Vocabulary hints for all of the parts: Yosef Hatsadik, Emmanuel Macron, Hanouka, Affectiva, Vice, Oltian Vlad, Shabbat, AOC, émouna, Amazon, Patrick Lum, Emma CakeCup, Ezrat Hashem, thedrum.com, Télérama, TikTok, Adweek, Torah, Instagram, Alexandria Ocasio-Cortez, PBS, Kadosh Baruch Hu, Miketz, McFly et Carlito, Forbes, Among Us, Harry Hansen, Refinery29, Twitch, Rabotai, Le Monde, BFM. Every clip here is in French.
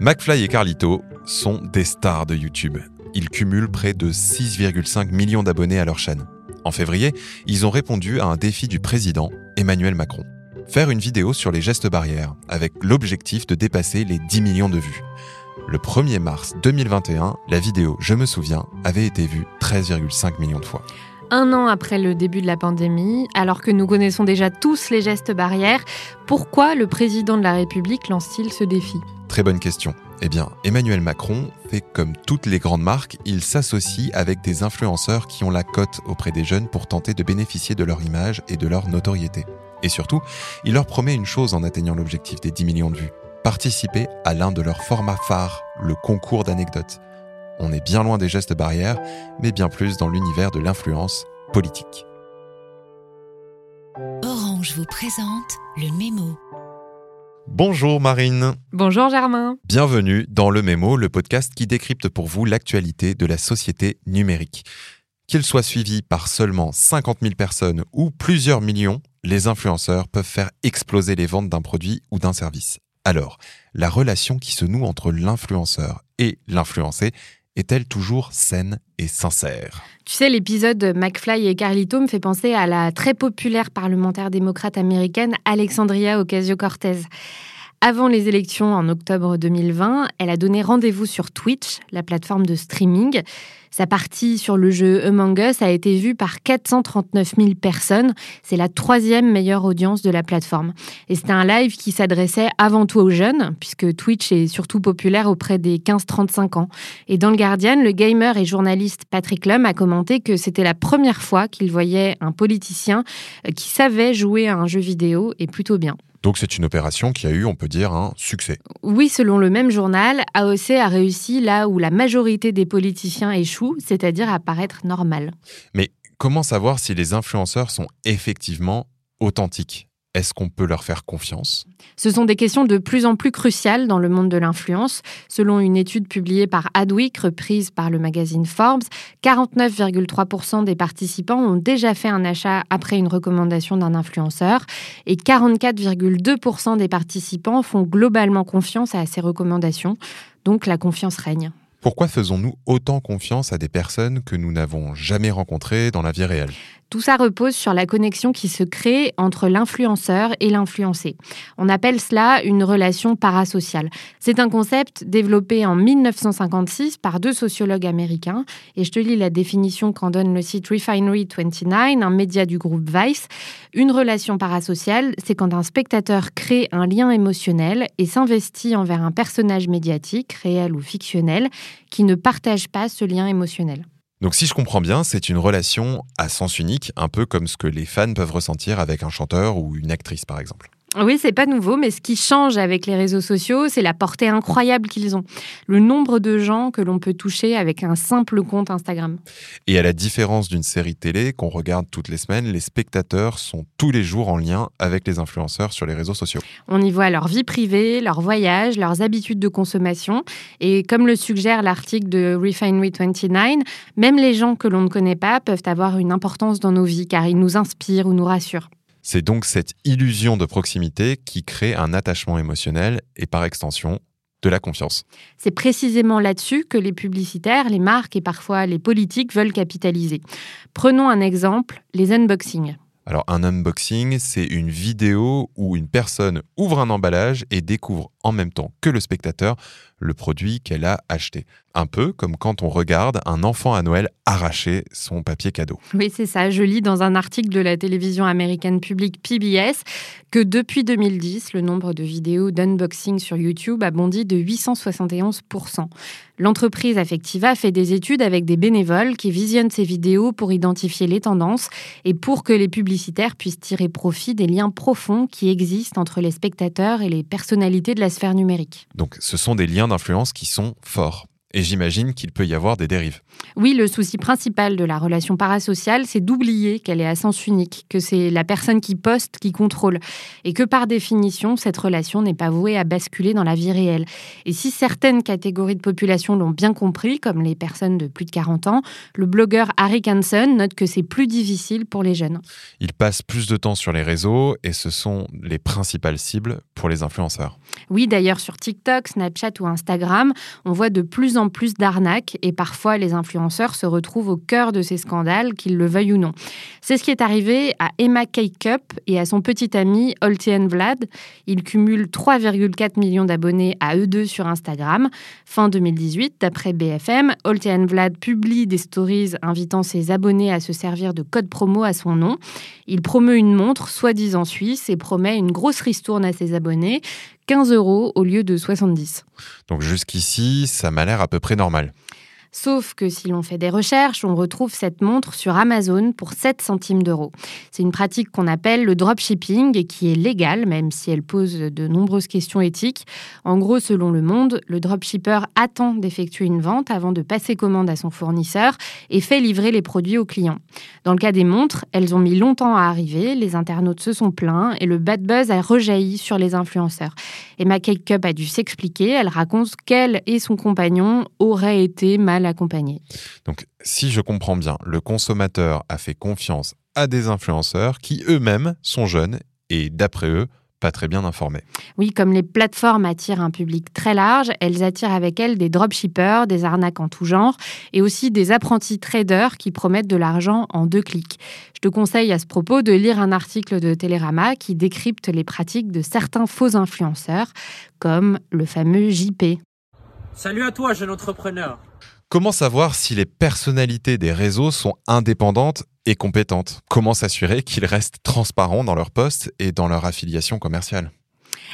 McFly et Carlito sont des stars de YouTube. Ils cumulent près de 6,5 millions d'abonnés à leur chaîne. En février, ils ont répondu à un défi du président Emmanuel Macron. Faire une vidéo sur les gestes barrières, avec l'objectif de dépasser les 10 millions de vues. Le 1er mars 2021, la vidéo « Je me souviens » avait été vue 13,5 millions de fois. Un an après le début de la pandémie, alors que nous connaissons déjà tous les gestes barrières, pourquoi le président de la République lance-t-il ce défi ? Très bonne question. Eh bien, Emmanuel Macron fait comme toutes les grandes marques, il s'associe avec des influenceurs qui ont la cote auprès des jeunes pour tenter de bénéficier de leur image et de leur notoriété. Et surtout, il leur promet une chose en atteignant l'objectif des 10 millions de vues. Participer à l'un de leurs formats phares, le concours d'anecdotes. On est bien loin des gestes barrières, mais bien plus dans l'univers de l'influence politique. Orange vous présente le mémo. Bonjour Marine. Bonjour Germain. Bienvenue dans le mémo, le podcast qui décrypte pour vous l'actualité de la société numérique. Qu'il soit suivi par seulement 50 000 personnes ou plusieurs millions, les influenceurs peuvent faire exploser les ventes d'un produit ou d'un service. Alors, la relation qui se noue entre l'influenceur et l'influencé est-elle toujours saine et sincère ? Tu sais, l'épisode McFly et Carlito me fait penser à la très populaire parlementaire démocrate américaine Alexandria Ocasio-Cortez. Avant les élections en octobre 2020, elle a donné rendez-vous sur Twitch, la plateforme de streaming. Sa partie sur le jeu Among Us a été vue par 439 000 personnes. C'est la troisième meilleure audience de la plateforme. Et c'était un live qui s'adressait avant tout aux jeunes, puisque Twitch est surtout populaire auprès des 15-35 ans. Et dans le Guardian, le gamer et journaliste Patrick Lum a commenté que c'était la première fois qu'il voyait un politicien qui savait jouer à un jeu vidéo, et plutôt bien. Donc c'est une opération qui a eu, on peut dire, un succès. Oui, selon le même journal, AOC a réussi là où la majorité des politiciens échouent, c'est-à-dire à paraître normal. Mais comment savoir si les influenceurs sont effectivement authentiques ? Est-ce qu'on peut leur faire confiance ? Ce sont des questions de plus en plus cruciales dans le monde de l'influence. Selon une étude publiée par Adweek, reprise par le magazine Forbes, 49,3% des participants ont déjà fait un achat après une recommandation d'un influenceur et 44,2% des participants font globalement confiance à ces recommandations. Donc la confiance règne. Pourquoi faisons-nous autant confiance à des personnes que nous n'avons jamais rencontrées dans la vie réelle ? Tout ça repose sur la connexion qui se crée entre l'influenceur et l'influencé. On appelle cela une relation parasociale. C'est un concept développé en 1956 par deux sociologues américains. Et je te lis la définition qu'en donne le site Refinery29, un média du groupe Vice. Une relation parasociale, c'est quand un spectateur crée un lien émotionnel et s'investit envers un personnage médiatique, réel ou fictionnel, qui ne partagent pas ce lien émotionnel. Donc si je comprends bien, c'est une relation à sens unique, un peu comme ce que les fans peuvent ressentir avec un chanteur ou une actrice par exemple. Oui, c'est pas nouveau, mais ce qui change avec les réseaux sociaux, c'est la portée incroyable qu'ils ont. Le nombre de gens que l'on peut toucher avec un simple compte Instagram. Et à la différence d'une série télé qu'on regarde toutes les semaines, les spectateurs sont tous les jours en lien avec les influenceurs sur les réseaux sociaux. On y voit leur vie privée, leurs voyages, leurs habitudes de consommation. Et comme le suggère l'article de Refinery29, même les gens que l'on ne connaît pas peuvent avoir une importance dans nos vies, car ils nous inspirent ou nous rassurent. C'est donc cette illusion de proximité qui crée un attachement émotionnel et par extension, de la confiance. C'est précisément là-dessus que les publicitaires, les marques et parfois les politiques veulent capitaliser. Prenons un exemple, les unboxings. Alors un unboxing, c'est une vidéo où une personne ouvre un emballage et découvre en même temps que le spectateur le produit qu'elle a acheté. Un peu comme quand on regarde un enfant à Noël arracher son papier cadeau. Oui, c'est ça. Je lis dans un article de la télévision américaine publique PBS que depuis 2010, le nombre de vidéos d'unboxing sur YouTube a bondi de 871%. L'entreprise Affectiva fait des études avec des bénévoles qui visionnent ces vidéos pour identifier les tendances et pour que les publicitaires puissent tirer profit des liens profonds qui existent entre les spectateurs et les personnalités de la sphère numérique. Donc ce sont des liens d'influence qui sont forts. Et j'imagine qu'il peut y avoir des dérives. Oui, le souci principal de la relation parasociale, c'est d'oublier qu'elle est à sens unique, que c'est la personne qui poste qui contrôle, et que par définition, cette relation n'est pas vouée à basculer dans la vie réelle. Et si certaines catégories de population l'ont bien compris, comme les personnes de plus de 40 ans, le blogueur Harry Hansen note que c'est plus difficile pour les jeunes. Ils passent plus de temps sur les réseaux et ce sont les principales cibles pour les influenceurs. Oui, d'ailleurs, sur TikTok, Snapchat ou Instagram, on voit de plus en plus d'arnaques et parfois les influenceurs se retrouvent au cœur de ces scandales, qu'ils le veuillent ou non. C'est ce qui est arrivé à Emma CakeCup et à son petit ami Oltian Vlad. Ils cumulent 3,4 millions d'abonnés à eux deux sur Instagram. Fin 2018, d'après BFM, Oltian Vlad publie des stories invitant ses abonnés à se servir de code promo à son nom. Il promeut une montre, soi-disant suisse, et promet une grosse ristourne à ses abonnés, 15 € au lieu de 70. Donc jusqu'ici, ça m'a l'air à peu près normal. Sauf que si l'on fait des recherches, on retrouve cette montre sur Amazon pour 7 centimes d'euros. C'est une pratique qu'on appelle le dropshipping et qui est légale, même si elle pose de nombreuses questions éthiques. En gros, selon Le Monde, le dropshipper attend d'effectuer une vente avant de passer commande à son fournisseur et fait livrer les produits aux clients. Dans le cas des montres, elles ont mis longtemps à arriver, les internautes se sont plaints et le bad buzz a rejailli sur les influenceurs. Emma CakeCup a dû s'expliquer, elle raconte qu'elle et son compagnon auraient été mal accompagné. Donc, si je comprends bien, le consommateur a fait confiance à des influenceurs qui eux-mêmes sont jeunes et, d'après eux, pas très bien informés. Oui, comme les plateformes attirent un public très large, elles attirent avec elles des dropshippers, des arnaques en tout genre et aussi des apprentis traders qui promettent de l'argent en 2 clics. Je te conseille à ce propos de lire un article de Télérama qui décrypte les pratiques de certains faux influenceurs, comme le fameux JP. Salut à toi, jeune entrepreneur. Comment savoir si les personnalités des réseaux sont indépendantes et compétentes ? Comment s'assurer qu'ils restent transparents dans leur poste et dans leur affiliation commerciale ?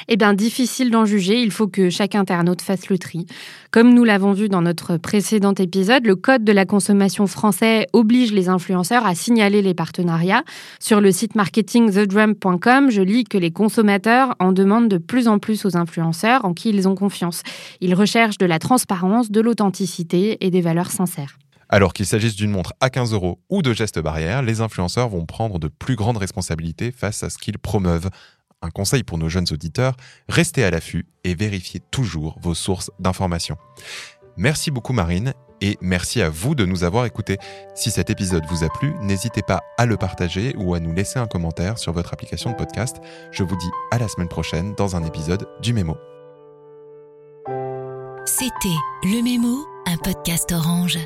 Eh bien, difficile d'en juger, il faut que chaque internaute fasse le tri. Comme nous l'avons vu dans notre précédent épisode, le Code de la consommation français oblige les influenceurs à signaler les partenariats. Sur le site marketing thedrum.com, je lis que les consommateurs en demandent de plus en plus aux influenceurs en qui ils ont confiance. Ils recherchent de la transparence, de l'authenticité et des valeurs sincères. Alors qu'il s'agisse d'une montre à 15 € ou de gestes barrières, les influenceurs vont prendre de plus grandes responsabilités face à ce qu'ils promeuvent. Un conseil pour nos jeunes auditeurs, restez à l'affût et vérifiez toujours vos sources d'informations. Merci beaucoup Marine et merci à vous de nous avoir écoutés. Si cet épisode vous a plu, n'hésitez pas à le partager ou à nous laisser un commentaire sur votre application de podcast. Je vous dis à la semaine prochaine dans un épisode du Mémo. C'était Le Mémo, un podcast Orange.